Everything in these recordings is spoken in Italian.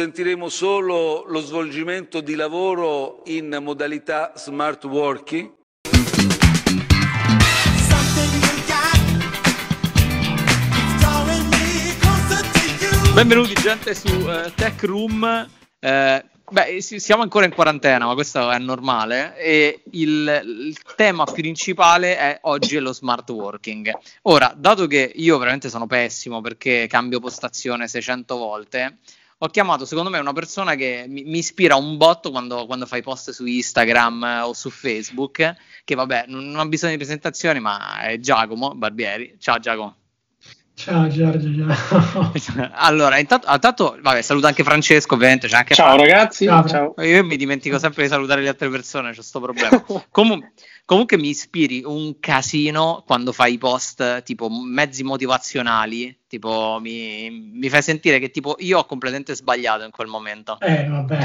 sentiremo solo lo svolgimento di lavoro in modalità smart working. Benvenuti gente su Tech Room. Siamo ancora in quarantena, ma questo è normale, e il tema principale è oggi lo smart working. Ora, dato che io veramente sono pessimo perché cambio postazione 600 volte, ho chiamato secondo me una persona che mi ispira un botto quando fai post su Instagram o su Facebook, che vabbè non ha bisogno di presentazioni, ma è Giacomo Barbieri. Ciao Giacomo. Ciao Giorgio. Allora, intanto vabbè, saluto anche Francesco, ovviamente. C'è anche ciao Fabio. Ragazzi. Ciao. Io mi dimentico sempre di salutare le altre persone, c'è sto problema. Comunque mi ispiri un casino quando fai post tipo mezzi motivazionali, tipo mi fai sentire che tipo io ho completamente sbagliato in quel momento. Vabbè.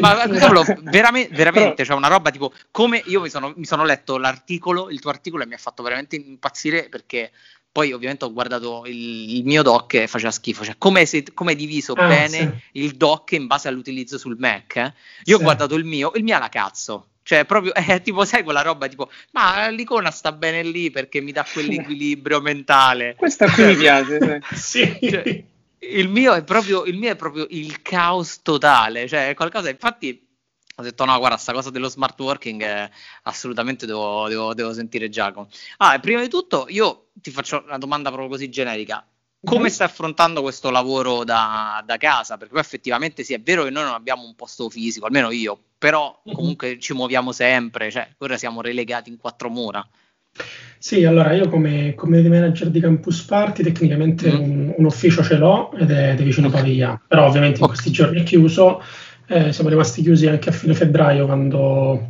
Ma cavolo, veramente cioè una roba tipo come io mi sono letto l'articolo, il tuo articolo, e mi ha fatto veramente impazzire, perché poi ovviamente ho guardato il mio doc e faceva schifo, cioè come è diviso bene sì. Il doc in base all'utilizzo sul Mac. Io sì. Ho guardato il mio alla cazzo, cioè proprio tipo sai quella roba tipo ma l'icona sta bene lì perché mi dà quell'equilibrio mentale. Questa qui mi piace. Sì. Cioè, il mio è proprio il caos totale, cioè qualcosa. Infatti ho detto no, guarda, sta cosa dello smart working assolutamente devo sentire Giacomo. Prima di tutto io ti faccio una domanda proprio così generica: come stai affrontando questo lavoro da casa? Perché poi effettivamente sì, è vero che noi non abbiamo un posto fisico, almeno io, però comunque ci muoviamo sempre, cioè ora siamo relegati in quattro mura. Sì, allora io come manager di Campus Party tecnicamente un ufficio ce l'ho ed è vicino Pavia, però ovviamente in questi giorni è chiuso. Siamo rimasti chiusi anche a fine febbraio quando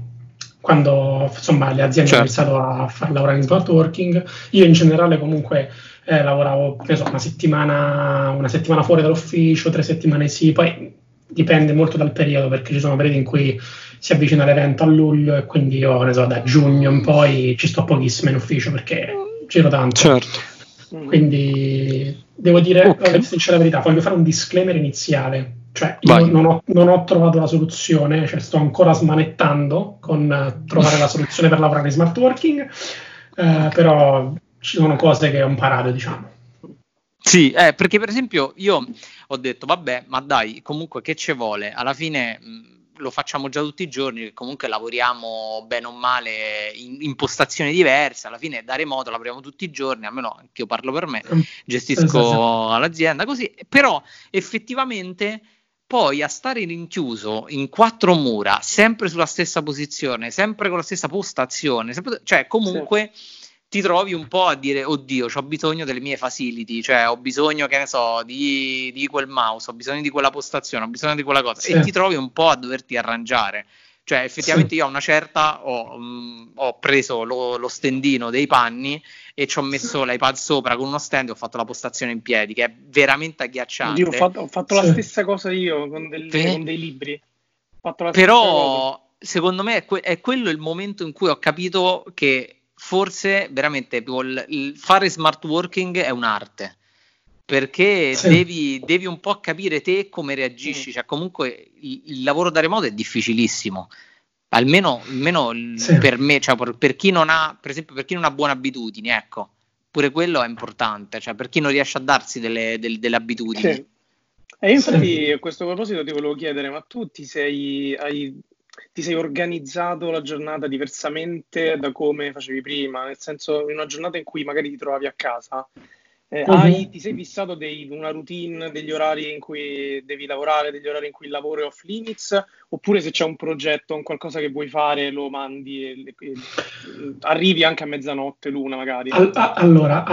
insomma le aziende hanno iniziato a far lavorare in smart working. Io in generale comunque lavoravo una settimana fuori dall'ufficio, 3 settimane sì, poi dipende molto dal periodo, perché ci sono periodi in cui si avvicina l'evento a luglio e quindi io da giugno in poi ci sto pochissimo in ufficio perché giro tanto. Certo. Quindi devo dire, sincera verità, voglio fare un disclaimer iniziale, cioè io non ho trovato la soluzione, cioè sto ancora smanettando con trovare la soluzione per lavorare in smart working, però ci sono cose che ho imparato, diciamo. Sì, perché per esempio io ho detto vabbè, ma dai, comunque che ci vuole, alla fine lo facciamo già tutti i giorni, comunque lavoriamo bene o male in postazioni diverse, alla fine da remoto lavoriamo tutti i giorni, almeno anche io parlo per me, gestisco l'azienda così, però effettivamente poi a stare rinchiuso in quattro mura, sempre sulla stessa posizione, sempre con la stessa postazione, cioè comunque... Sì. Ti trovi un po' a dire, oddio, ho bisogno delle mie facility, cioè ho bisogno, che ne so, di quel mouse, ho bisogno di quella postazione, ho bisogno di quella cosa, sì. E ti trovi un po' a doverti arrangiare. Cioè effettivamente sì. Io a una certa ho preso lo stendino dei panni e ci ho messo l'iPad sopra con uno stand e ho fatto la postazione in piedi, che è veramente agghiacciante. Oddio, ho fatto la stessa cosa io con dei libri. Ho fatto la stessa cosa. Secondo me è quello il momento in cui ho capito che forse veramente fare smart working è un'arte, perché sì. devi un po' capire te come reagisci, cioè comunque il lavoro da remoto è difficilissimo, almeno sì. Per me, cioè per chi non ha, per esempio, per chi non ha buone abitudini, ecco, pure quello è importante, cioè per chi non riesce a darsi delle abitudini. Sì. E infatti a questo proposito ti volevo chiedere, ma tu ti sei organizzato la giornata diversamente da come facevi prima, nel senso, in una giornata in cui magari ti trovavi a casa, ti sei fissato una routine, degli orari in cui devi lavorare, degli orari in cui il lavoro è off limits, oppure se c'è un progetto, un qualcosa che vuoi fare, lo mandi e arrivi anche a mezzanotte, l'una magari? Allora,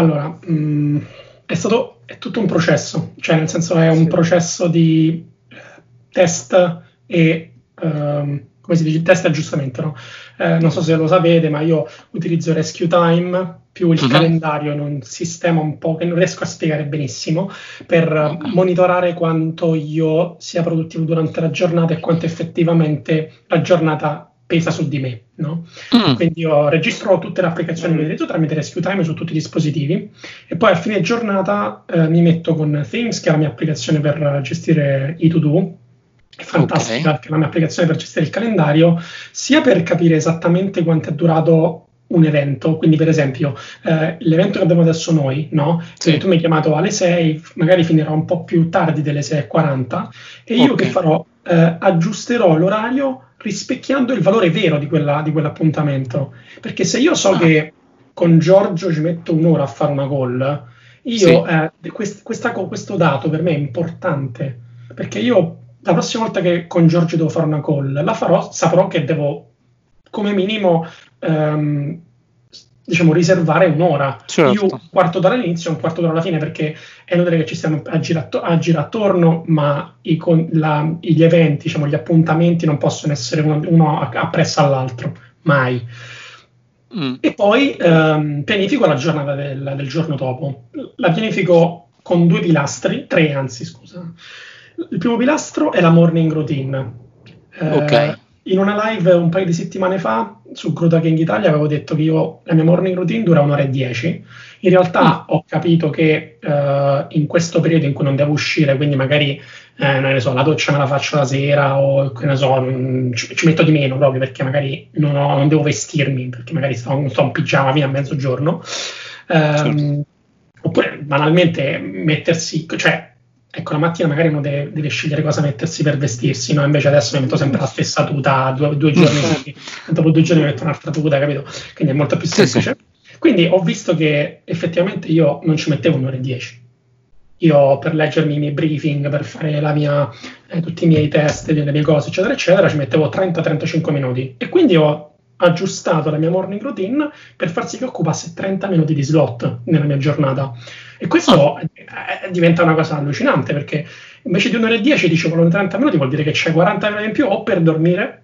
è tutto un processo, cioè nel senso è un processo di test e come si dice, test aggiustamento, no? Non so se lo sapete, ma io utilizzo Rescue Time più il calendario in un sistema un po' che non riesco a spiegare benissimo, per monitorare quanto io sia produttivo durante la giornata e quanto effettivamente la giornata pesa su di me, no? Quindi io registro tutte le applicazioni che vedete tramite Rescue Time su tutti i dispositivi e poi a fine giornata mi metto con Things, che è la mia applicazione per gestire i to-do. È fantastica, okay. È la mia applicazione per gestire il calendario, sia per capire esattamente quanto è durato un evento, quindi per esempio l'evento che abbiamo adesso noi, no? Sì. Se tu mi hai chiamato alle 6, magari finirà un po' più tardi delle 6:40 e io che farò? Aggiusterò l'orario rispecchiando il valore vero di quell'appuntamento, perché se io so che con Giorgio ci metto un'ora a fare una call, io questo dato per me è importante, perché io la prossima volta che con Giorgio devo fare una call la farò, saprò che devo come minimo diciamo riservare un'ora, certo. Io un quarto d'ora all'inizio e un quarto d'ora alla fine, perché è inutile che ci stiamo a girare attorno, ma gli eventi, diciamo, gli appuntamenti non possono essere uno appresso all'altro, mai. E poi pianifico la giornata del giorno dopo, la pianifico con due pilastri, tre anzi, scusa. Il primo pilastro è la morning routine. In una live un paio di settimane fa su Grota King Italia avevo detto che la mia morning routine dura 1 ora e 10. In realtà ho capito che in questo periodo in cui non devo uscire, quindi magari non ne so, la doccia me la faccio la sera o che ne so, ci metto di meno proprio perché magari non devo vestirmi, perché magari sto in pigiama fino a mezzogiorno. Certo. Oppure banalmente mettersi, cioè ecco, la mattina magari uno deve scegliere cosa mettersi per vestirsi, no? Invece adesso mi metto sempre la stessa tuta, due giorni dopo 2 giorni mi metto un'altra tuta, capito? Quindi è molto più semplice. Sì. Quindi ho visto che effettivamente io non ci mettevo 1 ora e 10. Io per leggermi i miei briefing, per fare tutti i miei test, le mie cose, eccetera, eccetera, ci mettevo 30-35 minuti. E quindi ho aggiustato la mia morning routine per far sì che occupasse 30 minuti di slot nella mia giornata. E questo diventa una cosa allucinante, perché invece di 1 ora e 10 dice volano 30 minuti, vuol dire che c'è 40 minuti in più o per dormire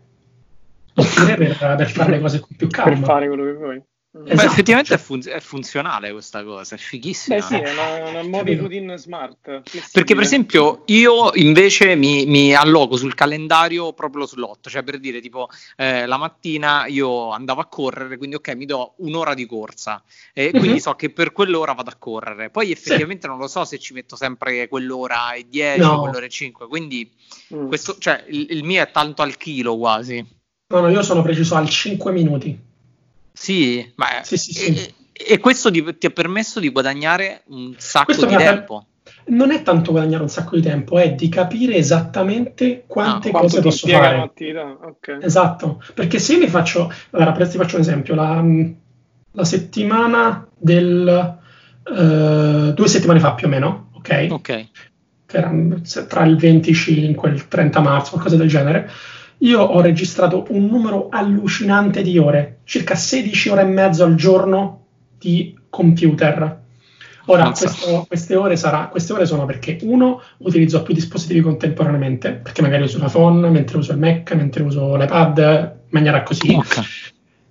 oppure per fare le cose con più calma. Per fare quello che vuoi. Esatto. Beh, effettivamente è funzionale questa cosa, è fighissima. Beh sì, è una morning routine smart, flessibile. Perché per esempio io invece mi alloco sul calendario proprio lo slot, cioè per dire tipo la mattina io andavo a correre, quindi ok, mi do 1 ora di corsa e quindi so che per quell'ora vado a correre, poi effettivamente non lo so se ci metto sempre quell'1 ora e 10 o quell'1 ora e 5, quindi questo, cioè il mio è tanto al chilo quasi. No, io sono preciso al 5 minuti. Sì, ma sì. E questo ti ha permesso di guadagnare un sacco di tempo. Non è tanto guadagnare un sacco di tempo, è di capire esattamente quante cose posso fare. Mattina. Okay. Esatto, perché se mi faccio, allora ti faccio un esempio, la settimana 2 settimane fa più o meno, ok? Che era tra il 25 e il 30 marzo, qualcosa del genere. Io ho registrato un numero allucinante di ore, circa 16 ore e mezzo al giorno di computer. Ora, queste ore sono perché, uno, utilizzo più dispositivi contemporaneamente, perché magari uso l'iPhone, mentre uso il Mac, mentre uso l'iPad, in maniera così. Okay.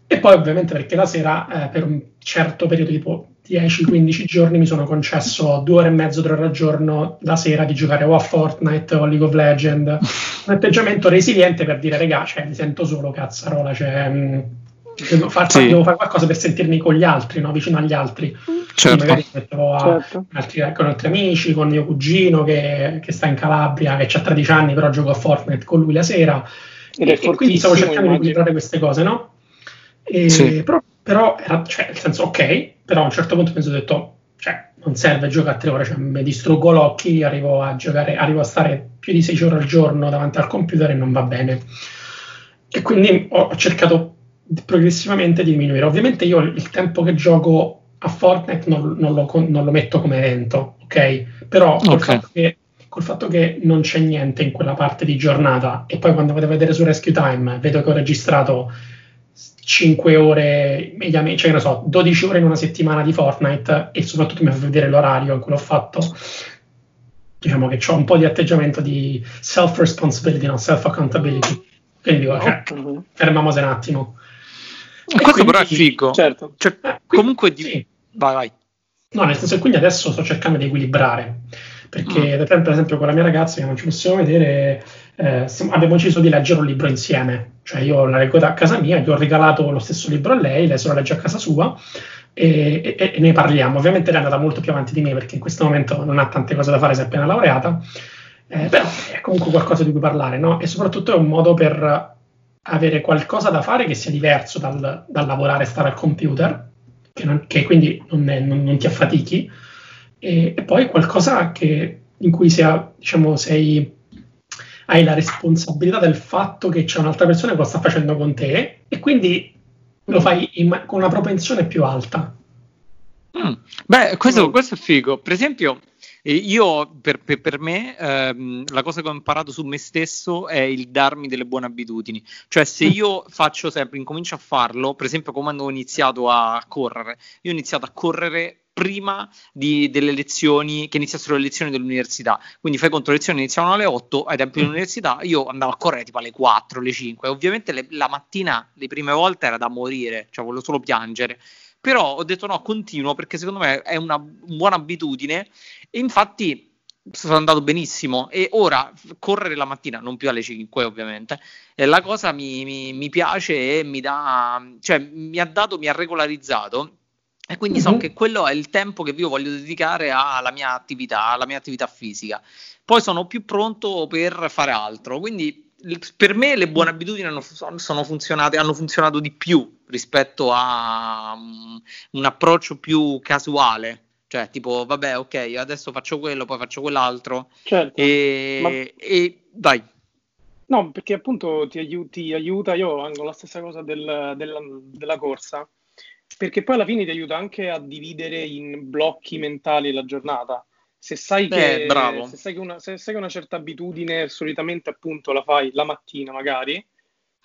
E poi ovviamente perché la sera, per un certo periodo, tipo 10-15 giorni, mi sono concesso 2 ore e mezzo, 3 ore al giorno la sera di giocare o a Fortnite o a League of Legends. Un atteggiamento resiliente per dire, regà, cioè, mi sento solo, cazzarola, cioè, devo fare qualcosa per sentirmi con gli altri, no? Vicino agli altri. Certo. Magari mi mettevo con altri amici, con mio cugino che sta in Calabria, che ha 13 anni, però gioco a Fortnite con lui la sera. E quindi stavo cercando di equilibrare queste cose, no? Però era, cioè, nel senso, però a un certo punto penso, ho detto, cioè, non serve giocare a 3 ore, cioè, mi distruggo l'occhi, arrivo a stare più di 6 ore al giorno davanti al computer e non va bene. E quindi ho cercato progressivamente di diminuire. Ovviamente io il tempo che gioco a Fortnite non lo metto come evento, ok? Però col fatto che non c'è niente in quella parte di giornata, e poi quando vado a vedere su Rescue Time vedo che ho registrato 5 ore, mediamente, cioè, non so, 12 ore in una settimana di Fortnite, e soprattutto mi fa vedere l'orario in cui l'ho fatto. Diciamo che c'ho un po' di atteggiamento di self-responsibility, no? Self-accountability. Quindi dico, cioè, fermiamoci un attimo. E questo quindi, però è figo. Certo. Cioè, comunque sì. Vai. No, nel senso che quindi adesso sto cercando di equilibrare, perché per esempio con la mia ragazza, che non ci possiamo vedere, abbiamo deciso di leggere un libro insieme, cioè io la leggo da casa mia, gli ho regalato lo stesso libro a lei, lei se lo legge a casa sua e ne parliamo. Ovviamente lei è andata molto più avanti di me perché in questo momento non ha tante cose da fare, si è appena laureata, però è comunque qualcosa di cui parlare, no? E soprattutto è un modo per avere qualcosa da fare che sia diverso dal lavorare e stare al computer, che quindi non ti affatichi, e poi qualcosa in cui hai la responsabilità del fatto che c'è un'altra persona che lo sta facendo con te e quindi lo fai con una propensione più alta. Beh, questo è figo. Per esempio, io per me la cosa che ho imparato su me stesso è il darmi delle buone abitudini, cioè se io faccio sempre, incomincio a farlo, per esempio come quando ho iniziato a correre, io ho iniziato a correre prima delle lezioni, che iniziassero le lezioni dell'università, quindi fai conto, le lezioni iniziavano alle 8, ai tempi dell'università io andavo a correre tipo alle 4, alle 5, ovviamente la mattina, le prime volte era da morire, cioè volevo solo piangere, però ho detto no, continuo, perché secondo me è una buona abitudine e infatti sono andato benissimo. E ora correre la mattina, non più alle 5 ovviamente, la cosa mi piace e mi dà, cioè mi ha regolarizzato e quindi so che quello è il tempo che io voglio dedicare alla mia attività fisica, poi sono più pronto per fare altro, quindi per me le buone abitudini hanno funzionato di più rispetto a un approccio più casuale, cioè tipo vabbè ok adesso faccio quello, poi faccio quell'altro, certo, e dai. No, perché appunto ti aiuta, io ho la stessa cosa della corsa, perché poi alla fine ti aiuta anche a dividere in blocchi mentali la giornata. Se sai che una certa abitudine solitamente appunto la fai la mattina magari,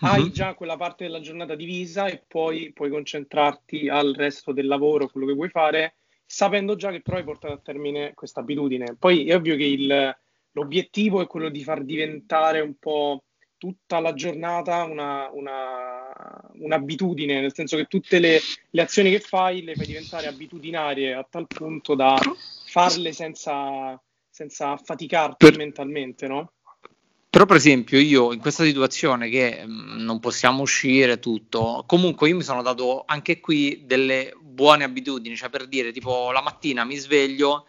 hai già quella parte della giornata divisa e poi puoi concentrarti al resto del lavoro, quello che vuoi fare, sapendo già che però hai portato a termine questa abitudine. Poi è ovvio che l'obiettivo è quello di far diventare un po' tutta la giornata un'abitudine, nel senso che tutte le azioni che fai le fai diventare abitudinarie a tal punto da farle senza affaticarti mentalmente, no? Però per esempio io in questa situazione che non possiamo uscire tutto, comunque io mi sono dato anche qui delle buone abitudini, cioè per dire tipo la mattina mi sveglio,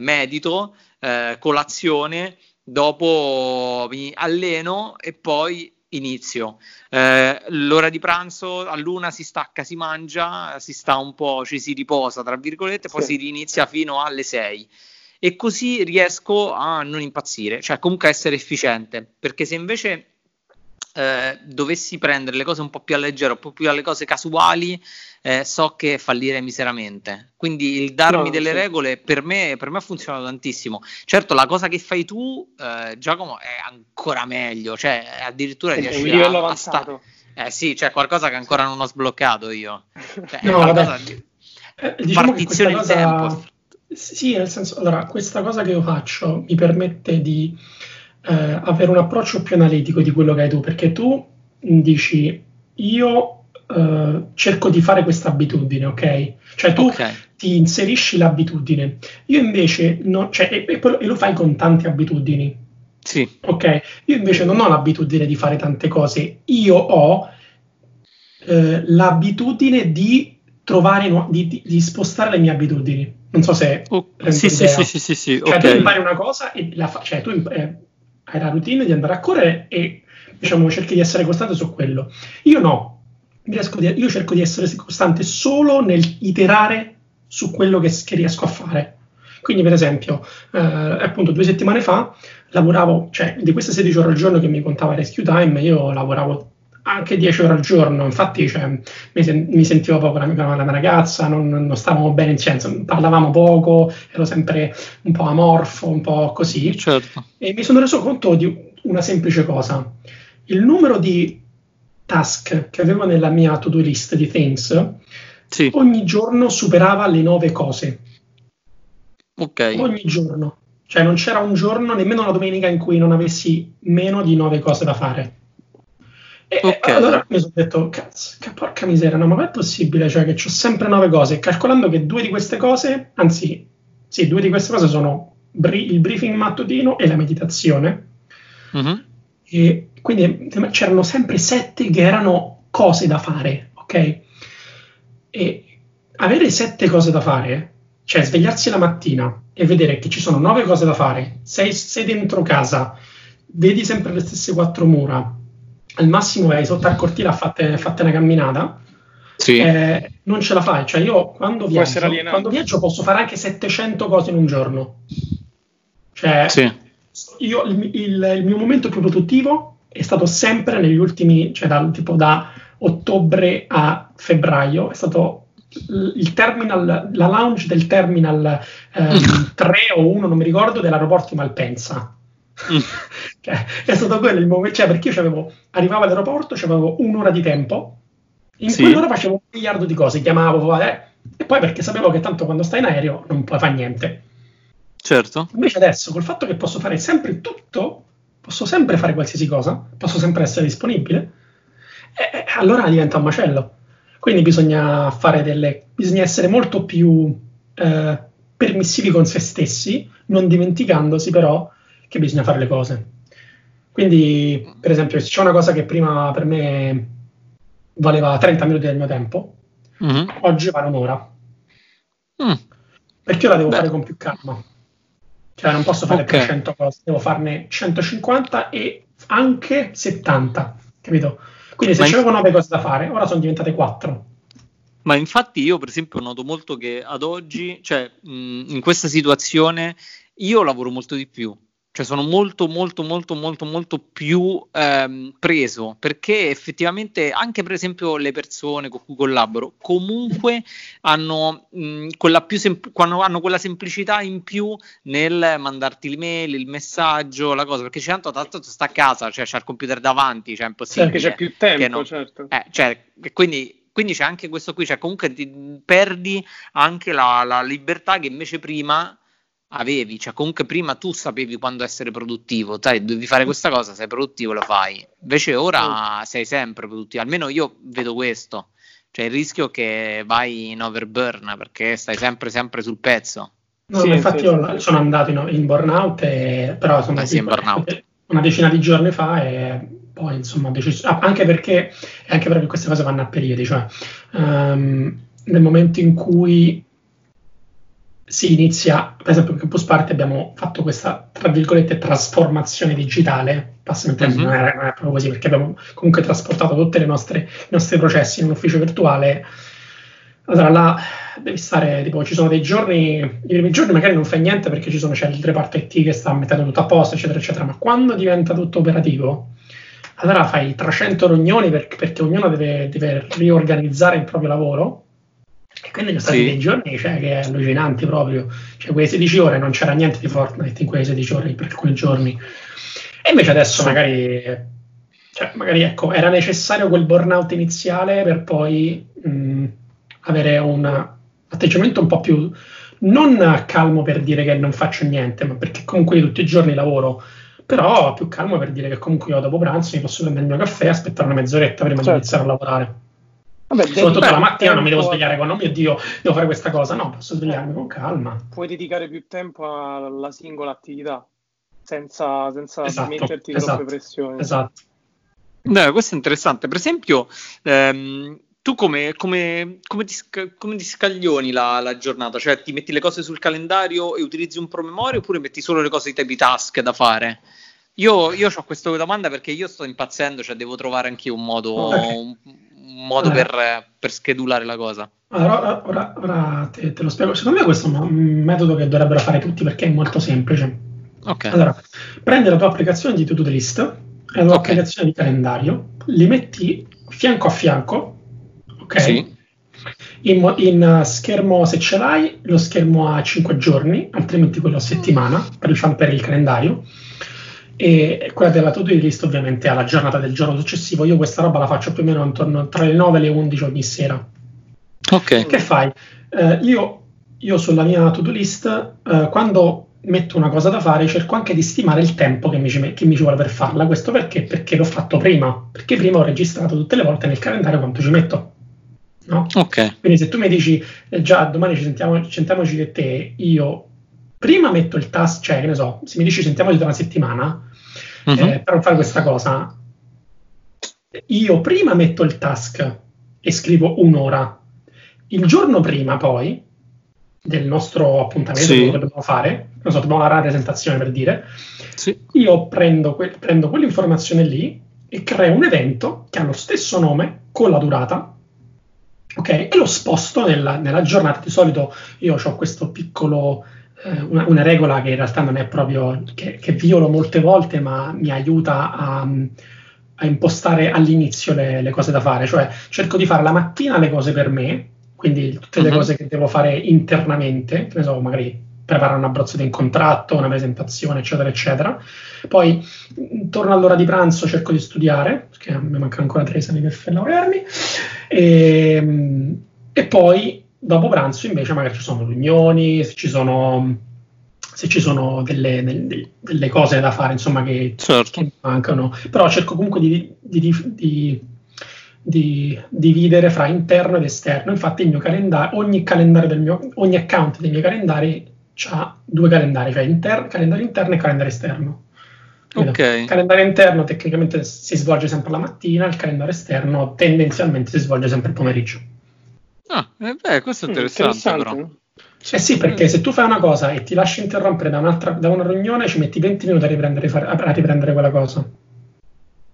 medito, colazione, dopo mi alleno e poi inizio, l'ora di pranzo all'una si stacca, si mangia, si sta un po', ci si riposa tra virgolette, poi si rinizia fino alle 6 e così riesco a non impazzire, cioè comunque a essere efficiente, perché se invece dovessi prendere le cose un po' più alla leggera, un po' più alle cose casuali, so che fallire miseramente, quindi il darmi delle regole per me ha funzionato tantissimo. Certo la cosa che fai tu, Giacomo, è ancora meglio, cioè addirittura riesci a stare, sì, cioè qualcosa che ancora non ho sbloccato io, cioè, diciamo partizione del tempo, sì, nel senso, allora questa cosa che io faccio mi permette di avere un approccio più analitico di quello che hai tu, perché tu dici io cerco di fare questa abitudine, ok? Cioè tu ti inserisci l'abitudine, io invece no, cioè, e lo fai con tante abitudini, sì, ok? Io invece non ho l'abitudine di fare tante cose, io ho l'abitudine di trovare di spostare le mie abitudini, non so se sì, cioè tu impari una cosa e la fai, cioè tu hai la routine di andare a correre e diciamo cerchi di essere costante su quello. Io no, io cerco di essere costante solo nel iterare su quello che riesco a fare. Quindi per esempio appunto 2 settimane fa lavoravo, cioè di queste 16 ore al giorno che mi contava Rescue Time, io lavoravo anche 10 ore al giorno, infatti cioè, mi sentivo poco la mia ragazza, non stavamo bene insieme, parlavamo poco, ero sempre un po' amorfo, un po' così, certo. E mi sono reso conto di una semplice cosa: il numero di task che avevo nella mia to-do list di Things, sì, ogni giorno superava le 9 cose, ok, ogni giorno, cioè non c'era un giorno, nemmeno una domenica, in cui non avessi meno di 9 cose da fare. Okay. Allora mi sono detto, cazzo, che porca miseria, no, ma è possibile, cioè che c'ho sempre 9 cose, calcolando che 2 di queste cose, anzi, sì, 2 di queste cose sono il briefing mattutino e la meditazione, E quindi c'erano sempre 7 che erano cose da fare, ok? E avere 7 cose da fare, cioè svegliarsi la mattina e vedere che ci sono 9 cose da fare, sei dentro casa, vedi sempre le stesse 4 mura, al massimo vai sotto al cortile a fatte una camminata, sì. Non ce la fai. Cioè io quando viaggio posso fare anche 700 cose in un giorno, cioè sì. Io il mio momento più produttivo è stato sempre negli ultimi, cioè da ottobre a febbraio, è stato il terminal, la lounge del terminal 3 o 1, non mi ricordo, dell'aeroporto di Malpensa. Cioè, è stato quello il momento, cioè perché io arrivavo all'aeroporto, avevo un'ora di tempo, in sì. Quell'ora facevo un miliardo di cose, chiamavo, e poi perché sapevo che tanto quando stai in aereo non puoi fare niente. Certo. Invece adesso, col fatto che posso fare sempre tutto, posso sempre fare qualsiasi cosa, posso sempre essere disponibile, allora diventa un macello. Quindi bisogna essere molto più permissivi con se stessi, non dimenticandosi però che bisogna fare le cose. Quindi, per esempio, c'è una cosa che prima per me valeva 30 minuti del mio tempo, mm-hmm. Oggi vale un'ora. Mm. Perché io la devo fare con più calma. Cioè non posso fare più 100 cose, devo farne 150 e anche 70, capito? Quindi se c'avevo 9 cose da fare, ora sono diventate 4. Ma infatti io per esempio noto molto che ad oggi, cioè in questa situazione, io lavoro molto di più. Cioè sono molto molto molto molto molto più preso, perché effettivamente anche per esempio le persone con cui collaboro comunque hanno hanno quella semplicità in più nel mandarti l'email, il messaggio, la cosa, perché c'è tanto sta a casa, cioè c'è il computer davanti, cioè è impossibile. Perché c'è più tempo, no, certo. Cioè quindi c'è anche questo qui, cioè comunque ti perdi anche la libertà che invece prima avevi, cioè comunque prima tu sapevi quando essere produttivo, sai, devi fare questa cosa, sei produttivo, lo fai. Invece ora sei sempre produttivo, almeno io vedo questo, cioè il rischio che vai in overburn perché stai sempre sul pezzo. No, sì, infatti sì. Io sono andato in burnout, però sono in burnout una decina di giorni fa e poi insomma ho deciso, anche perché queste cose vanno a periodi, cioè nel momento in cui si inizia, per esempio in Campus Party abbiamo fatto questa, tra virgolette, trasformazione digitale, non è proprio così, perché abbiamo comunque trasportato tutti i nostri processi in un ufficio virtuale. Allora là devi stare, tipo ci sono dei giorni, i primi giorni magari non fai niente perché c'è il reparto IT che sta mettendo tutto a posto, eccetera eccetera, ma quando diventa tutto operativo allora fai 300 riunioni perché ognuno deve riorganizzare il proprio lavoro. E quindi sono stati dei giorni, cioè, che è allucinante proprio, cioè quelle 16 ore non c'era niente di Fortnite in quelle 16 ore per quei giorni. E invece adesso magari ecco, era necessario quel burnout iniziale per poi avere un atteggiamento un po' più non calmo per dire che non faccio niente, ma perché comunque io tutti i giorni lavoro, però più calmo per dire che comunque io dopo pranzo mi posso prendere il mio caffè e aspettare una mezz'oretta prima di iniziare a lavorare. Vabbè, soprattutto la mattina non mi devo svegliare con, oh mio Dio, devo fare questa cosa, no, posso svegliarmi con calma. Puoi dedicare più tempo alla singola attività senza metterti troppe pressioni. Esatto. No, questo è interessante. Per esempio, tu come ti scaglioni la giornata? Cioè ti metti le cose sul calendario e utilizzi un promemoria oppure metti solo le cose di type task da fare? Io ho questa domanda perché io sto impazzendo, cioè devo trovare anche io un modo... Okay. Un modo per schedulare la cosa. Allora, ora te lo spiego. Secondo me questo è un metodo che dovrebbero fare tutti perché è molto semplice. Okay. Allora, prendi la tua applicazione di to-do list e la tua applicazione di calendario, li metti fianco a fianco, ok? Sì. In schermo, se ce l'hai, lo schermo a 5 giorni, altrimenti quello a settimana, per il calendario. E quella della to-do list ovviamente alla giornata del giorno successivo. Io questa roba la faccio più o meno intorno tra le 9 e le 11 ogni sera. Ok. Che fai? Io sulla mia to-do list quando metto una cosa da fare cerco anche di stimare il tempo che mi ci vuole per farla. Questo perché l'ho fatto prima, perché prima ho registrato tutte le volte nel calendario quanto ci metto, no? Ok. Quindi se tu mi dici già domani ci sentiamoci che te, io prima metto il task, cioè che ne so, se mi dici sentiamoci tra una settimana, per fare questa cosa io prima metto il task e scrivo un'ora il giorno prima, poi del nostro appuntamento, quello che dobbiamo fare, non so, dobbiamo fare la presentazione per dire, io prendo quell'informazione lì e creo un evento che ha lo stesso nome con la durata, ok, e lo sposto nella giornata. Di solito io ho questo piccolo una regola che in realtà non è proprio, che violo molte volte, ma mi aiuta a impostare all'inizio le cose da fare, cioè cerco di fare la mattina le cose per me, quindi tutte le cose che devo fare internamente, che ne so, magari preparare una brozza di un contratto, una presentazione, eccetera, eccetera. Poi intorno all'ora di pranzo cerco di studiare, perché mi mancano ancora 3 esami per laurearmi, e poi dopo pranzo invece magari ci sono riunioni, se ci sono delle cose da fare, insomma, che mancano. Però cerco comunque di dividere fra interno ed esterno. Infatti il mio calendario, ogni account dei miei calendari ha 2 calendari, cioè calendario interno e calendario esterno. Okay. Il calendario interno tecnicamente si svolge sempre la mattina, il calendario esterno tendenzialmente si svolge sempre il pomeriggio. Questo è interessante però. Sì, perché se tu fai una cosa e ti lasci interrompere da una riunione, ci metti 20 minuti a riprendere quella cosa.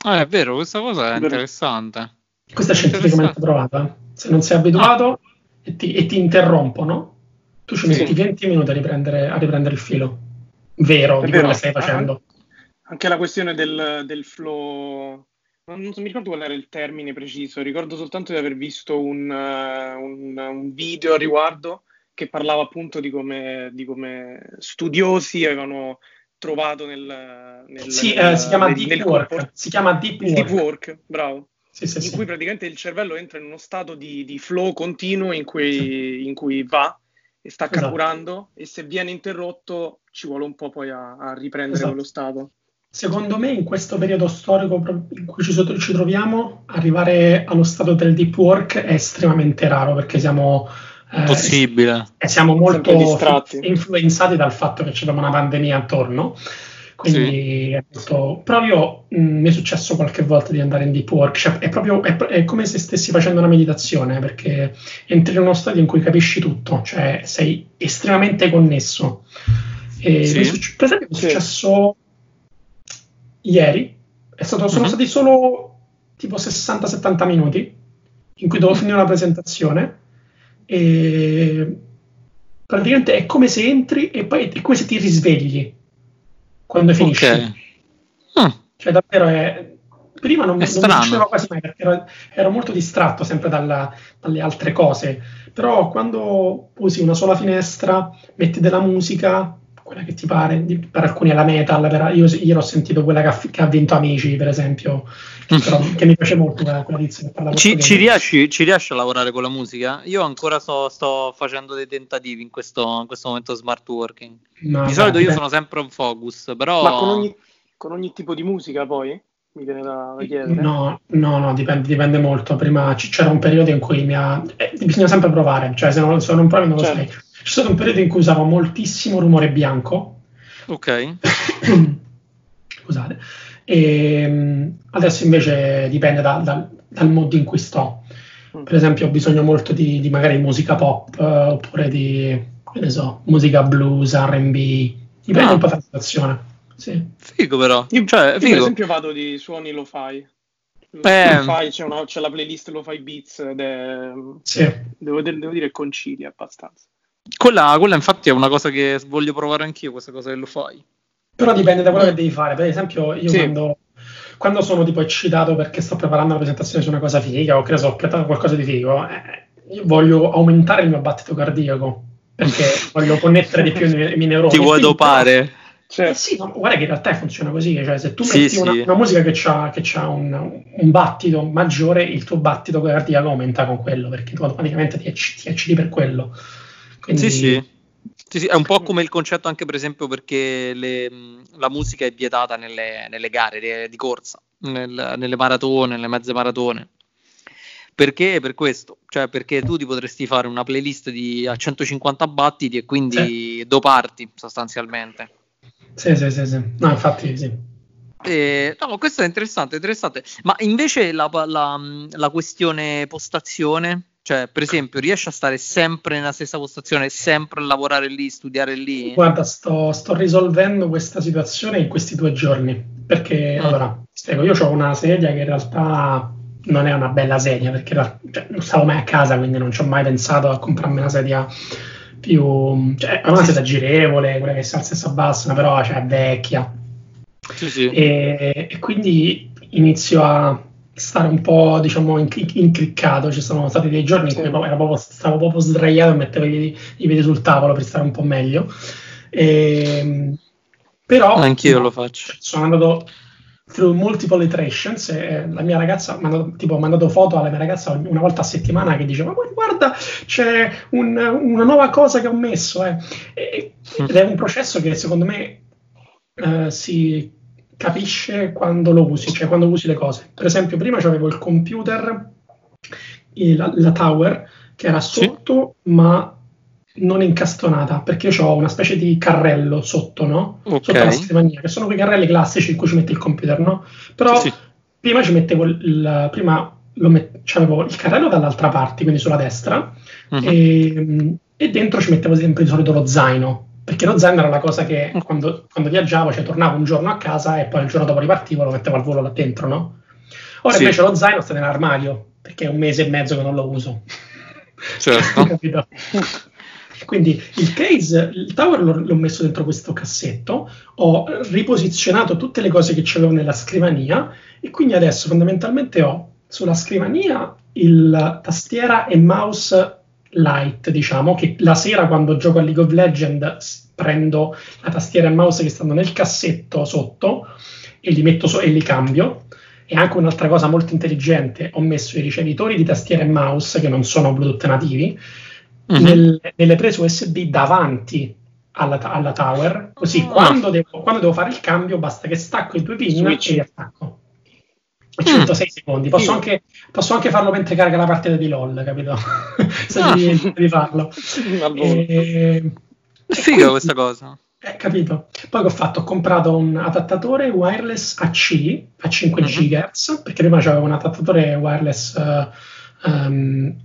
È vero, questa cosa è interessante. Questa è scientificamente provata. Se non sei abituato e ti interrompono, tu ci metti 20 minuti a riprendere il filo vero di quello che stai facendo. Anche la questione del flow. Non mi ricordo qual era il termine preciso, ricordo soltanto di aver visto un video a riguardo che parlava appunto di come studiosi avevano trovato si chiama Deep Work, bravo, in cui praticamente il cervello entra in uno stato di flow continuo in cui va e sta carburando, e se viene interrotto ci vuole un po' poi a riprendere quello stato. Secondo me in questo periodo storico in cui ci troviamo, arrivare allo stato del deep work è estremamente raro, perché siamo possibile. Siamo molto influenzati dal fatto che c'è una pandemia attorno, quindi è molto, proprio mi è successo qualche volta di andare in deep work, cioè, è come se stessi facendo una meditazione, perché entri in uno stato in cui capisci tutto, cioè sei estremamente connesso. Per esempio è successo ieri, sono stati solo tipo 60-70 minuti in cui dovevo finire una presentazione, e praticamente è come se entri e poi è come se ti risvegli quando finisci. Cioè davvero prima non mi succedeva quasi mai, perché ero molto distratto sempre dalle altre cose, però quando usi una sola finestra, metti della musica, quella che ti pare, per alcuni è la metal, io ieri ho sentito quella che ha vinto Amici, per esempio, che mi piace molto, quella tizia che parla. Ci riesci a lavorare con la musica? Io ancora sto facendo dei tentativi in questo momento smart working. Di solito io sono sempre un focus, però. Ma con ogni tipo di musica poi? Mi viene da chiedere. No, dipende molto. Prima c'era un periodo in cui bisogna sempre provare, cioè se non provi non lo sai. C'è stato un periodo in cui usavo moltissimo rumore bianco. Ok. Scusate. E adesso invece dipende dal mood in cui sto. Per esempio ho bisogno molto di magari musica pop, oppure di, che ne so, musica blues, R&B. Dipende un po' dalla situazione. Sì. Figo però. Io per esempio vado di suoni lo-fi. C'è la playlist lo-fi beats ed è... Devo dire concilia abbastanza. Quella infatti è una cosa che voglio provare anch'io, questa cosa che lo fai. Però dipende da quello che devi fare. Per esempio io quando sono tipo eccitato perché sto preparando una presentazione su una cosa figa, o che so, ho preparato qualcosa di figo, io voglio aumentare il mio battito cardiaco, perché voglio connettere di più i miei neuroni. Ti vuoi dopare? Guarda che in realtà funziona così, cioè se tu metti una musica che ha un battito maggiore, il tuo battito cardiaco aumenta con quello, perché tu automaticamente ti ecciti per quello. Quindi... Sì, è un po' come il concetto anche per esempio perché la musica è vietata nelle gare di corsa, nelle maratone, nelle mezze maratone. Perché? Per questo, cioè perché tu ti potresti fare una playlist a 150 battiti e quindi doparti sostanzialmente. Sì. No, infatti sì. No, questo è interessante, interessante. Ma invece la questione postazione, cioè per esempio riesci a stare sempre nella stessa postazione, sempre a lavorare lì, studiare lì? Guarda, sto risolvendo questa situazione in questi 2 giorni, perché allora spiego, io ho una sedia che in realtà non è una bella sedia, perché cioè, non stavo mai a casa, quindi non ci ho mai pensato a comprarmi una sedia più, cioè è una sedia girevole, quella che si alza e si abbassa, però cioè, è vecchia. Sì, sì. E quindi inizio a stare un po', diciamo, incriccato. Ci sono stati dei giorni in cui stavo proprio sdraiato e mettevo i piedi sul tavolo per stare un po' meglio. Però anch'io lo faccio. Sono andato through multiple iterations. La mia ragazza ha mandato foto alla mia ragazza una volta a settimana che diceva: ma guarda, c'è una nuova cosa che ho messo. Ed è un processo che secondo me si capisce quando lo usi, cioè quando usi le cose. Per esempio, prima c'avevo il computer, la tower, che era sotto, sì, ma non incastonata, perché io ho una specie di carrello sotto, no? Okay. Sotto la scrivania, che sono quei carrelli classici in cui ci metti il computer, no? Però sì, prima ci mettevo c'avevo il carrello dall'altra parte, quindi sulla destra, e dentro ci mettevo sempre di solito lo zaino, perché lo zaino era la cosa che quando viaggiavo, cioè tornavo un giorno a casa e poi il giorno dopo ripartivo, lo mettevo al volo là dentro, no? Ora sì, invece lo zaino sta nell'armadio, perché è 1 mese e mezzo che non lo uso. Certo. Capito? Quindi il tower l'ho messo dentro questo cassetto, ho riposizionato tutte le cose che c'avevo nella scrivania, e quindi adesso fondamentalmente ho sulla scrivania il tastiera e mouse light, diciamo, che la sera quando gioco a League of Legends prendo la tastiera e il mouse che stanno nel cassetto sotto e li metto e li cambio. E anche un'altra cosa molto intelligente, ho messo i ricevitori di tastiera e mouse che non sono Bluetooth nativi nelle prese USB davanti alla tower, così quando devo fare il cambio basta che stacco i 2 pin Switch e li attacco. 106 secondi, posso anche farlo mentre carica la partita di LOL, capito? Se di farlo. Figa questa cosa. Capito. Poi che ho fatto? Ho comprato un adattatore wireless AC a 5 GHz, perché prima c'avevo un adattatore wireless N,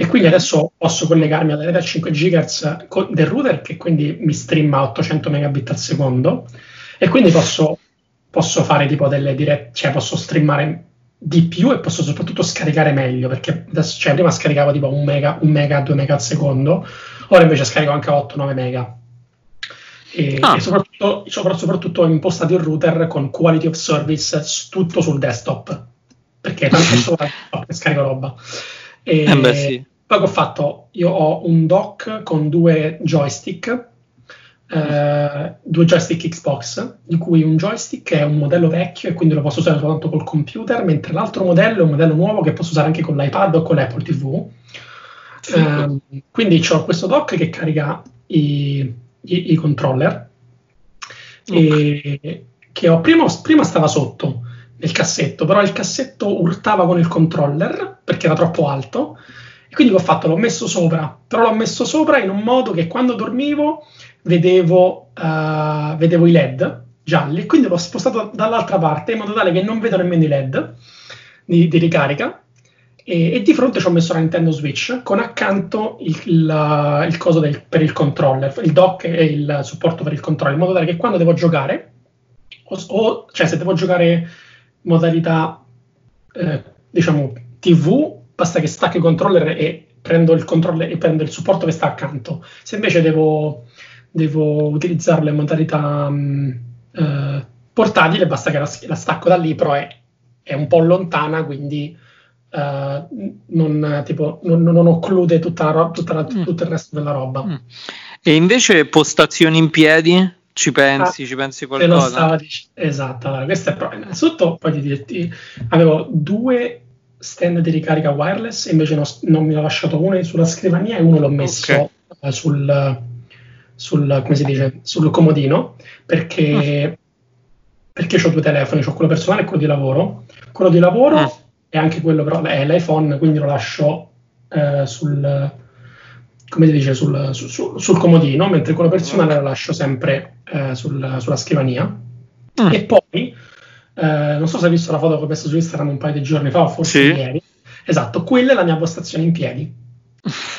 e quindi adesso posso collegarmi alla rete a 5 GHz del router, che quindi mi streama 800 megabit al secondo, e quindi posso fare tipo delle dirette, cioè posso streamare di più e posso soprattutto scaricare meglio, perché adesso, cioè prima scaricavo tipo 1 mega, 2 mega al secondo, ora invece scarico anche 8-9 mega. E soprattutto ho impostato il router con quality of service tutto sul desktop, perché tanto solo desktop e scarico roba. Poi che ho fatto? Io ho un dock con 2 joystick. 2 joystick Xbox, di cui un joystick è un modello vecchio e quindi lo posso usare soltanto col computer, mentre l'altro modello è un modello nuovo che posso usare anche con l'iPad o con l'Apple TV. Quindi ho questo dock che carica i controller, e che prima stava sotto nel cassetto, però il cassetto urtava con il controller perché era troppo alto, e quindi l'ho messo sopra, però l'ho messo sopra in un modo che quando dormivo vedevo i LED gialli, quindi l'ho spostato dall'altra parte in modo tale che non vedo nemmeno i LED di ricarica, e di fronte ci ho messo la Nintendo Switch con accanto il coso per il controller, il dock e il supporto per il controller, in modo tale che quando devo giocare, cioè se devo giocare modalità diciamo TV, basta che stacco il controller e prendo il controller e prendo il supporto che sta accanto. Se invece devo utilizzarlo in modalità portatile, basta che la stacco da lì, però è un po' lontana, quindi non occlude tutto il resto della roba. E invece postazioni in piedi? Ci pensi qualcosa? Esatto, allora, questo è proprio sotto. Poi ti dirti, avevo 2 stand di ricarica wireless, e invece non mi ho lasciato uno sulla scrivania e uno l'ho messo sul come si dice, sul comodino, perché ho 2 telefoni, ho quello personale e quello di lavoro. Quello di lavoro è anche quello, però è l'iPhone, quindi lo lascio sul, come si dice, sul comodino, mentre quello personale lo lascio sempre sulla scrivania. E poi, non so se hai visto la foto che ho messo su Instagram un paio di giorni fa, forse ieri. Esatto, quella è la mia postazione in piedi.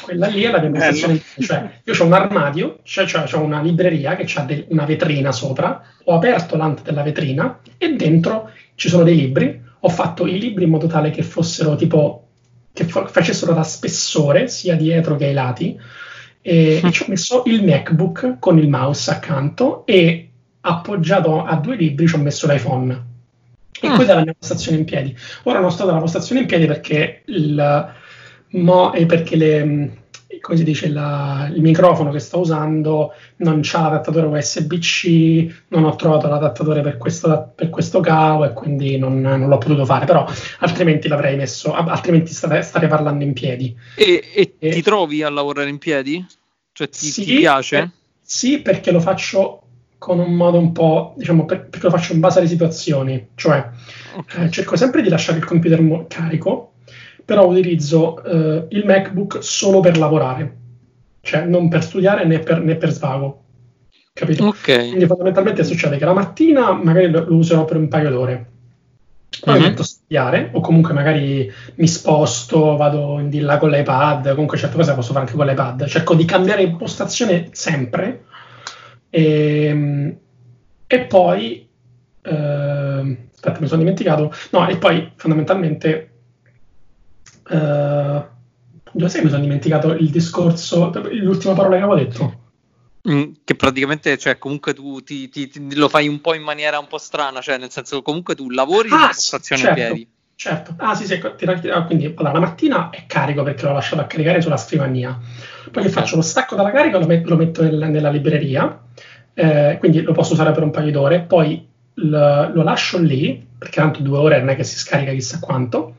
Quella lì è la mia postazione in piedi. Cioè, io ho un armadio, c'ho una libreria che ha una vetrina sopra, ho aperto l'ante della vetrina e dentro ci sono dei libri. Ho fatto i libri in modo tale che fossero tipo, che facessero da spessore sia dietro che ai lati, e ci ho messo il MacBook con il mouse accanto e appoggiato a due libri ci ho messo l'iPhone. E quella è la mia postazione in piedi. Ora non sto dalla postazione in piedi perché come si dice, il microfono che sto usando non c'ha l'adattatore USB-C, non ho trovato l'adattatore per questo cavo e quindi non l'ho potuto fare, però altrimenti l'avrei messo, altrimenti starei parlando in piedi. E ti trovi a lavorare in piedi? Cioè ti piace? Sì, perché lo faccio con un modo un po', diciamo, perché lo faccio in base alle situazioni, cioè cerco sempre di lasciare il computer carico, però utilizzo il MacBook solo per lavorare, cioè non per studiare né per svago, capito? Okay. Quindi fondamentalmente succede che la mattina magari lo userò per un paio d'ore, poi mi metto a studiare, o comunque magari mi sposto, vado in di là con l'iPad, comunque certe cose posso fare anche con l'iPad, cerco di cambiare impostazione sempre. E poi aspetta, mi sono dimenticato. No, e poi fondamentalmente mi sono dimenticato il discorso, l'ultima parola che avevo detto, che praticamente, cioè, comunque tu ti lo fai un po' in maniera un po' strana, cioè nel senso comunque tu lavori in postazione in piedi. Certo, quindi allora, la mattina è carico perché l'ho lasciato a caricare sulla scrivania, poi che faccio? Lo stacco dalla carica e lo metto nella libreria, quindi lo posso usare per un paio d'ore, poi lo lascio lì, perché tanto 2 ore non è che si scarica chissà quanto,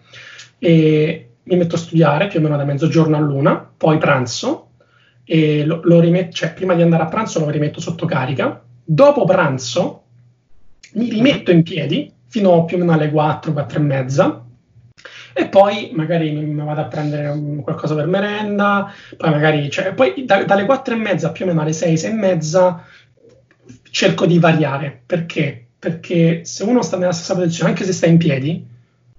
e mi metto a studiare più o meno da mezzogiorno all'una, poi pranzo, e lo rimetto, cioè prima di andare a pranzo lo rimetto sotto carica, dopo pranzo mi rimetto in piedi, fino più o meno alle 4, 4 e mezza, e poi magari mi vado a prendere qualcosa per merenda, poi magari, cioè, poi dalle 4 e mezza più o meno alle 6, 6 e mezza cerco di variare, perché se uno sta nella stessa posizione, anche se sta in piedi,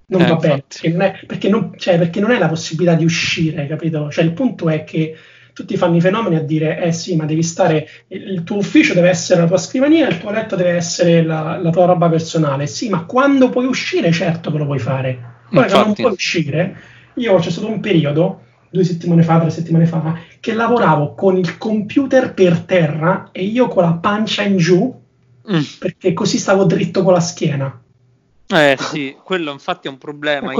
non va bene, perché non è la possibilità di uscire, capito? Cioè il punto è che tutti fanno i fenomeni a dire, sì, ma devi stare, il tuo ufficio deve essere la tua scrivania, il tuo letto deve essere la tua roba personale. Sì, ma quando puoi uscire, certo che lo puoi fare. Poi che non puoi uscire, c'è stato un periodo, 2 settimane fa, 3 settimane fa, che lavoravo con il computer per terra e io con la pancia in giù, perché così stavo dritto con la schiena. Sì, quello infatti è un problema.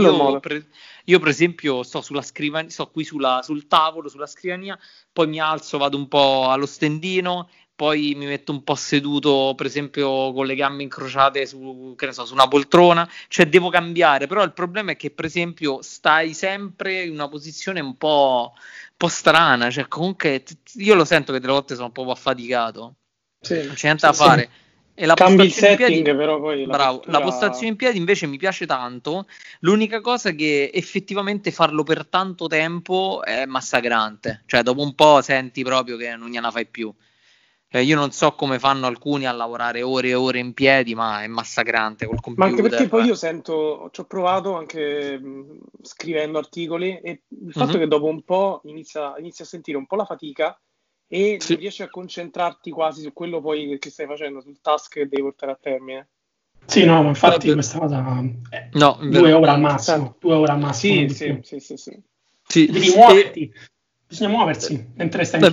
Io per esempio sto sulla scrivania, sto qui sul tavolo, sulla scrivania, poi mi alzo, vado un po' allo stendino, poi mi metto un po' seduto, per esempio con le gambe incrociate su una poltrona, cioè devo cambiare, però il problema è che per esempio stai sempre in una posizione un po' strana, cioè comunque io lo sento che delle volte sono un po' affaticato, non c'è niente da fare. E la cambi il setting in piedi, però poi la postazione in piedi invece mi piace tanto. L'unica cosa è che effettivamente farlo per tanto tempo è massacrante, cioè dopo un po' senti proprio che non gliela fai più, io non so come fanno alcuni a lavorare ore e ore in piedi, ma è massacrante col computer. Ma anche perché poi io sento, ci ho provato anche scrivendo articoli, e il fatto che dopo un po' inizia a sentire un po' la fatica e non riesci a concentrarti quasi su quello poi che stai facendo, sul task che devi portare a termine. Sì, no, ma infatti questa cosa è 2 ore al massimo, 2 ore al massimo. Sì. Devi muoverti, bisogna muoversi mentre stai in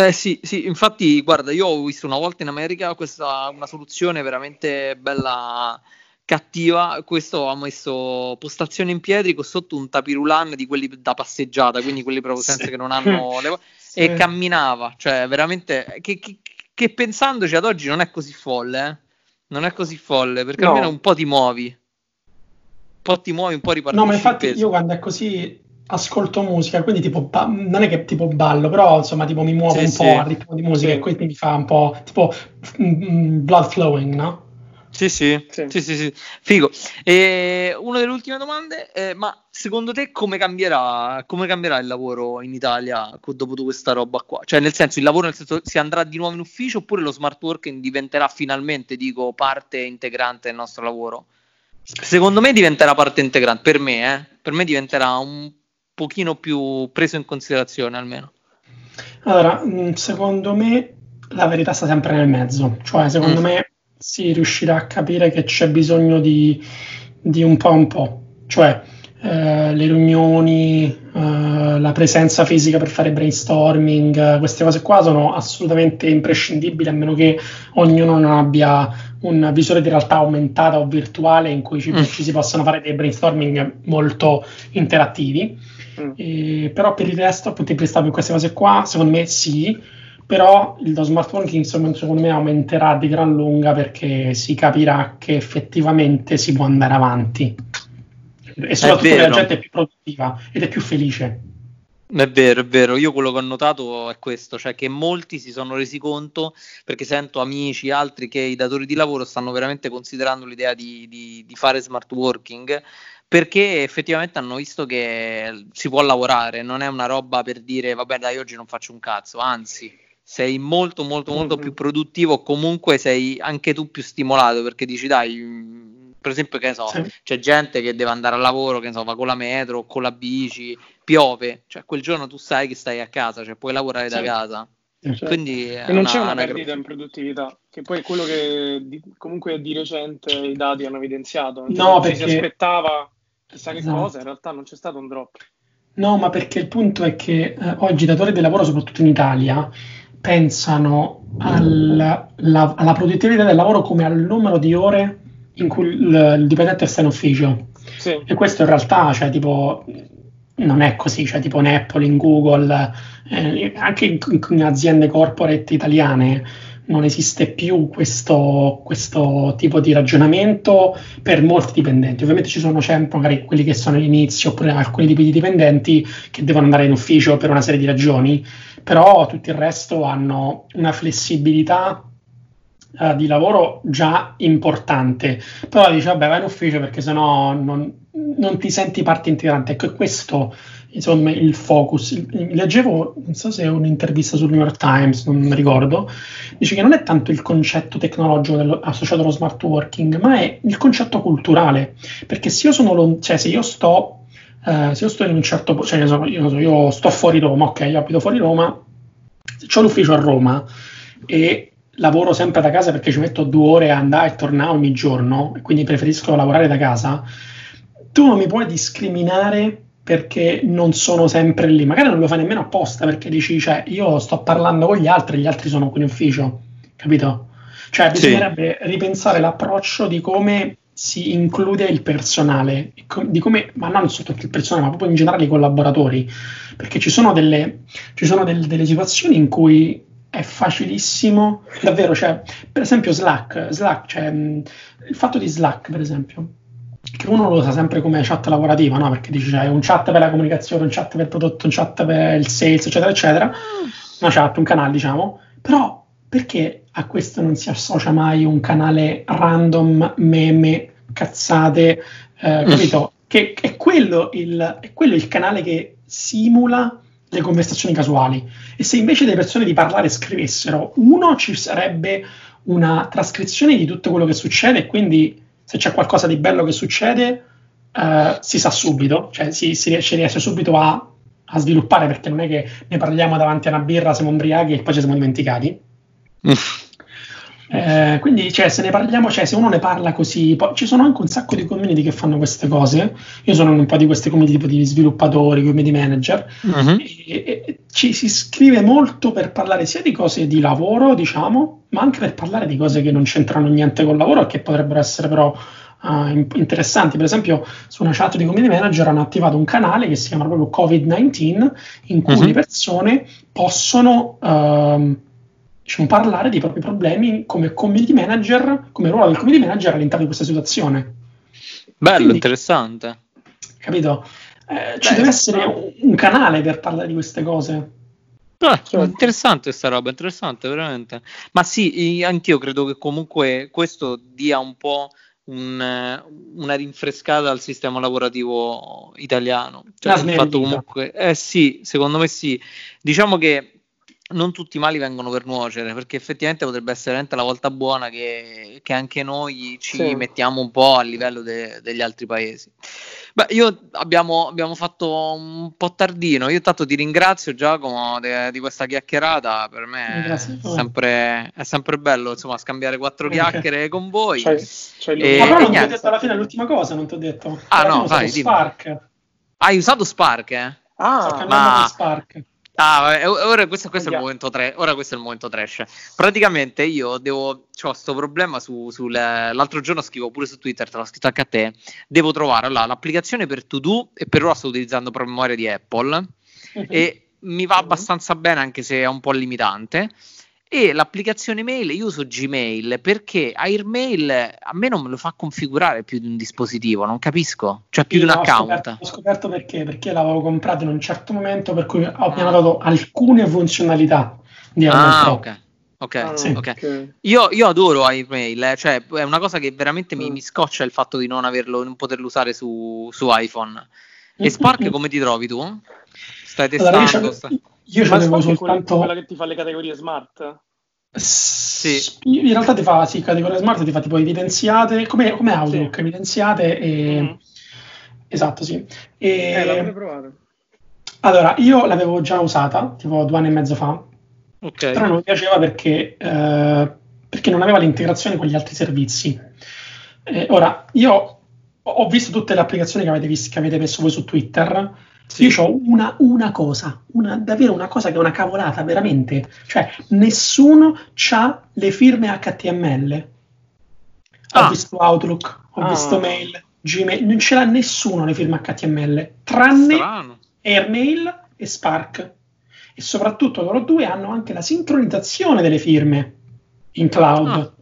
piedi. Sì, infatti, guarda, io ho visto una volta in America una soluzione veramente bella cattiva, questo ha messo postazione in piedi con sotto un tapirulan di quelli da passeggiata, quindi quelli proprio senza che non hanno le... e camminava, cioè veramente che pensandoci ad oggi non è così folle, non è così folle, perché almeno un po' ti muovi, un po' ripartisci. No, ma infatti io quando è così ascolto musica, quindi tipo non è che tipo ballo, però insomma tipo mi muovo un po' al ritmo di musica e quindi mi fa un po' tipo blood flowing, no? Sì. Figo. Una delle ultime domande, ma secondo te come cambierà il lavoro in Italia dopo questa roba qua? Cioè, nel senso, il lavoro, nel senso, si andrà di nuovo in ufficio, oppure lo smart working diventerà finalmente, dico, parte integrante del nostro lavoro? Secondo me diventerà parte integrante, per me diventerà un pochino più preso in considerazione, almeno. Allora, secondo me la verità sta sempre nel mezzo, cioè secondo me si riuscirà a capire che c'è bisogno di un po', cioè le riunioni, la presenza fisica per fare brainstorming, queste cose qua sono assolutamente imprescindibili, a meno che ognuno non abbia un visore di realtà aumentata o virtuale in cui ci si possano fare dei brainstorming molto interattivi. Però per il resto, appunto, in vista per queste cose qua, secondo me sì, però lo smart working secondo me aumenterà di gran lunga, perché si capirà che effettivamente si può andare avanti e soprattutto che la gente è più produttiva ed è più felice. È vero, io quello che ho notato è questo, cioè che molti si sono resi conto, perché sento amici e altri che i datori di lavoro stanno veramente considerando l'idea di fare smart working, perché effettivamente hanno visto che si può lavorare, non è una roba per dire vabbè dai oggi non faccio un cazzo, anzi sei molto molto molto più produttivo, comunque sei anche tu più stimolato, perché dici dai, per esempio, che ne so, c'è gente che deve andare al lavoro, che ne so, va con la metro, con la bici, piove, cioè quel giorno tu sai che stai a casa, cioè puoi lavorare da casa. Quindi e non c'è una perdita in produttività, che poi è quello che comunque di recente i dati hanno evidenziato. No, perché si aspettava chissà che cosa, in realtà non c'è stato un drop. No, ma perché il punto è che oggi i datori di lavoro, soprattutto in Italia, pensano alla produttività del lavoro come al numero di ore in cui il dipendente sta in ufficio. Sì. E questo in realtà, cioè, tipo, non è così, cioè tipo in Apple, in Google, anche in aziende corporate italiane non esiste più questo tipo di ragionamento per molti dipendenti. Ovviamente ci sono sempre magari quelli che sono all'inizio, oppure alcuni tipi di dipendenti che devono andare in ufficio per una serie di ragioni, però tutto il resto hanno una flessibilità di lavoro già importante. Però dice vabbè, vai in ufficio perché sennò non ti senti parte integrante. Ecco, questo insomma il focus. Leggevo, non so se è un'intervista sul New York Times, non mi ricordo, dice che non è tanto il concetto tecnologico associato allo smart working, ma è il concetto culturale, perché se io sono se io sto in un certo posto, cioè io sto fuori Roma, ok, io abito fuori Roma, c'ho l'ufficio a Roma e lavoro sempre da casa perché ci metto 2 ore a andare e tornare ogni giorno, quindi preferisco lavorare da casa, tu non mi puoi discriminare perché non sono sempre lì. Magari non lo fai nemmeno apposta, perché dici, cioè, io sto parlando con gli altri sono qui in ufficio, capito? Cioè bisognerebbe ripensare l'approccio di come si include il personale, di come, ma non solo il personale, ma proprio in generale i collaboratori, perché ci sono delle situazioni in cui è facilissimo, davvero, cioè, per esempio Slack, cioè, il fatto di Slack, per esempio, che uno lo usa sempre come chat lavorativa, no? Perché dice, cioè, un chat per la comunicazione, un chat per il prodotto, un chat per il sales, eccetera, eccetera, una chat, un canale, diciamo, però perché a questo non si associa mai un canale random, meme, cazzate, capito? Che è quello il canale che simula le conversazioni casuali, e se invece delle persone di parlare scrivessero, ci sarebbe una trascrizione di tutto quello che succede, e quindi se c'è qualcosa di bello che succede si sa subito, cioè si riesce subito a sviluppare, perché non è che ne parliamo davanti a una birra, siamo ubriachi e poi ci siamo dimenticati. Quindi, cioè, se ne parliamo, cioè, se uno ne parla così, poi ci sono anche un sacco di community che fanno queste cose. Io sono in un po' di queste community, tipo di sviluppatori, community manager, e ci si scrive molto per parlare sia di cose di lavoro, diciamo, ma anche per parlare di cose che non c'entrano niente col lavoro e che potrebbero essere però interessanti. Per esempio, su una chat di community manager hanno attivato un canale che si chiama proprio COVID-19, in cui le persone possono parlare dei propri problemi come community manager, come ruolo del community manager all'interno di questa situazione. Bello. Quindi, interessante, capito? Ci deve essere un canale per parlare di queste cose. Ah, interessante sta roba, interessante veramente. Ma sì, anch'io credo che comunque questo dia un po' una rinfrescata al sistema lavorativo italiano, cioè il fatto comunque, sì, secondo me sì, diciamo che non tutti i mali vengono per nuocere, perché effettivamente potrebbe essere veramente la volta buona che anche noi ci mettiamo un po' a livello degli altri paesi. Beh, abbiamo fatto un po' tardino. Io tanto ti ringrazio, Giacomo, di questa chiacchierata. Per me è sempre bello, insomma, scambiare quattro chiacchiere con voi. Ma non ti ho detto alla fine l'ultima cosa, non ti ho detto. Ah no, vai, Spark. Hai usato Spark? Di Spark. Ora questo è il momento ora questo è il momento trash. Praticamente io c'ho sto problema l'altro giorno scrivo pure su Twitter, te l'ho scritto anche a te. Devo trovare l'applicazione per To Do, e per ora sto utilizzando ProMemoria di Apple, e mi va abbastanza bene, anche se è un po' limitante. E l'applicazione mail, io uso Gmail, perché Airmail a me non me lo fa configurare più di un dispositivo, non capisco, cioè più di un account. Ho scoperto perché l'avevo comprato in un certo momento, per cui ho pianotato alcune funzionalità di Airmail. Ok. Io adoro Airmail, cioè è una cosa che veramente mi scoccia il fatto di non poterlo usare su iPhone. E Spark come ti trovi tu? Stai testando? Io ce l'avevo soltanto quella che ti fa le categorie smart. Sì. In realtà ti fa categorie smart, ti fa tipo evidenziate come Outlook, evidenziate e... Esatto, sì. L'avrei provato. Allora, io l'avevo già usata tipo 2 anni e mezzo fa. Okay. Però non mi piaceva perché non aveva l'integrazione con gli altri servizi. Ora, io ho visto tutte le applicazioni che avete messo voi su Twitter. Sì. Io ho una cosa, davvero una cosa che è una cavolata, veramente. Cioè, nessuno c'ha le firme HTML. Ho visto Outlook, ho visto Mail, Gmail, non ce l'ha nessuno le firme HTML, tranne Airmail e Spark. E soprattutto loro due hanno anche la sincronizzazione delle firme in cloud.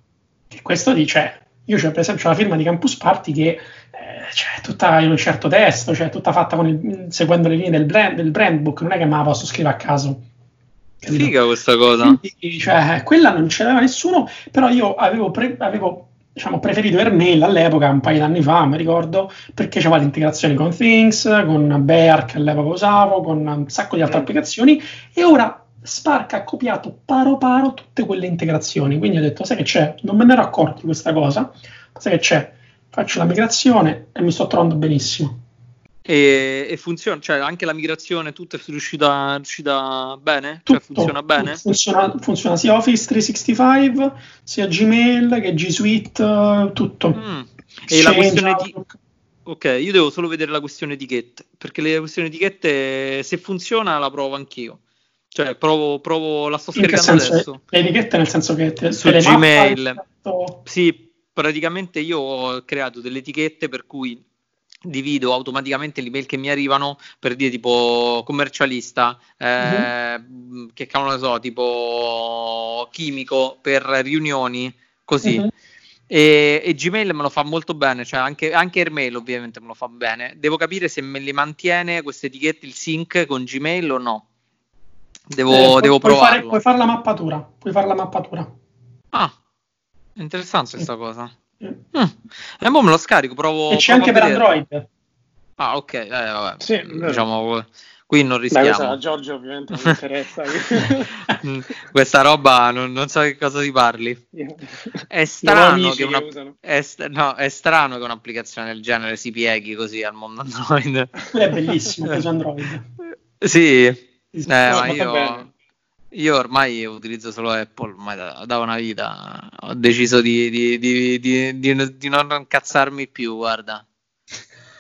Che questo dice... Io per esempio ho la firma di Campus Party che c'è tutta in un certo testo, cioè tutta fatta seguendo le linee del brand book, non è che me la posso scrivere a caso. Figa questa cosa. Quindi, cioè, quella non ce l'aveva nessuno, però io avevo diciamo, preferito Airmail all'epoca, un paio d'anni fa, mi ricordo, perché c'era l'integrazione con Things, con Bear che all'epoca usavo, con un sacco di altre applicazioni, e ora Spark ha copiato paro tutte quelle integrazioni, quindi ho detto, sai che c'è? Non me ne ero accorto di questa cosa, sai che c'è? Faccio la migrazione e mi sto trovando benissimo. E funziona, cioè anche la migrazione, tutto è riuscita bene? Tutto, cioè funziona bene? Funziona sia Office 365, sia Gmail che G Suite, tutto. E la questione di... Ok, io devo solo vedere la questione etichette, perché le questioni etichette, se funziona la provo anch'io. Cioè, provo la sto scaricando adesso. Le etichette nel senso che su Gmail. Sì, praticamente io ho creato delle etichette per cui divido automaticamente le email che mi arrivano, per dire tipo commercialista, che cavolo ne so, tipo chimico, per riunioni, così. E Gmail me lo fa molto bene, cioè anche Airmail ovviamente me lo fa bene. Devo capire se me le mantiene queste etichette, il sync con Gmail o no. Devo provare. Puoi fare la mappatura. Interessante questa cosa. E poi me lo scarico. Provo. E c'è anche per Android. Ok. Vabbè. Sì, diciamo, qui non rischiamo. Questa a Giorgio ovviamente non interessa. Questa roba non so che cosa ti parli. È strano che è strano che un'applicazione del genere si pieghi così al mondo Android. È bellissimo questo Android. Sì. Ma io ormai utilizzo solo Apple, ormai da una vita ho deciso di non cazzarmi più, guarda.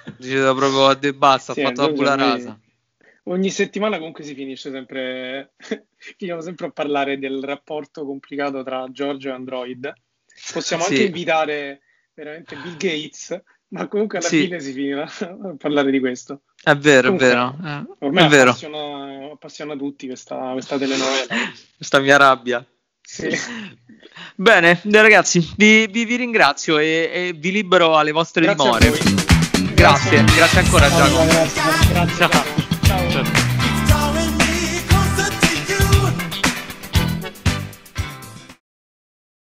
Ho deciso proprio basta, ho fatto la pura rasa. Ogni settimana comunque si finisce sempre finiamo sempre a parlare del rapporto complicato tra Giorgio e Android. Possiamo anche invitare veramente Bill Gates, ma comunque alla fine si finirà a parlare di questo. È vero, comunque, ormai è vero. Appassiona tutti questa telenovela. Questa mia rabbia. Sì. Bene, ragazzi, vi ringrazio e vi libero alle vostre dimore. Grazie ancora, Giacomo. Grazie.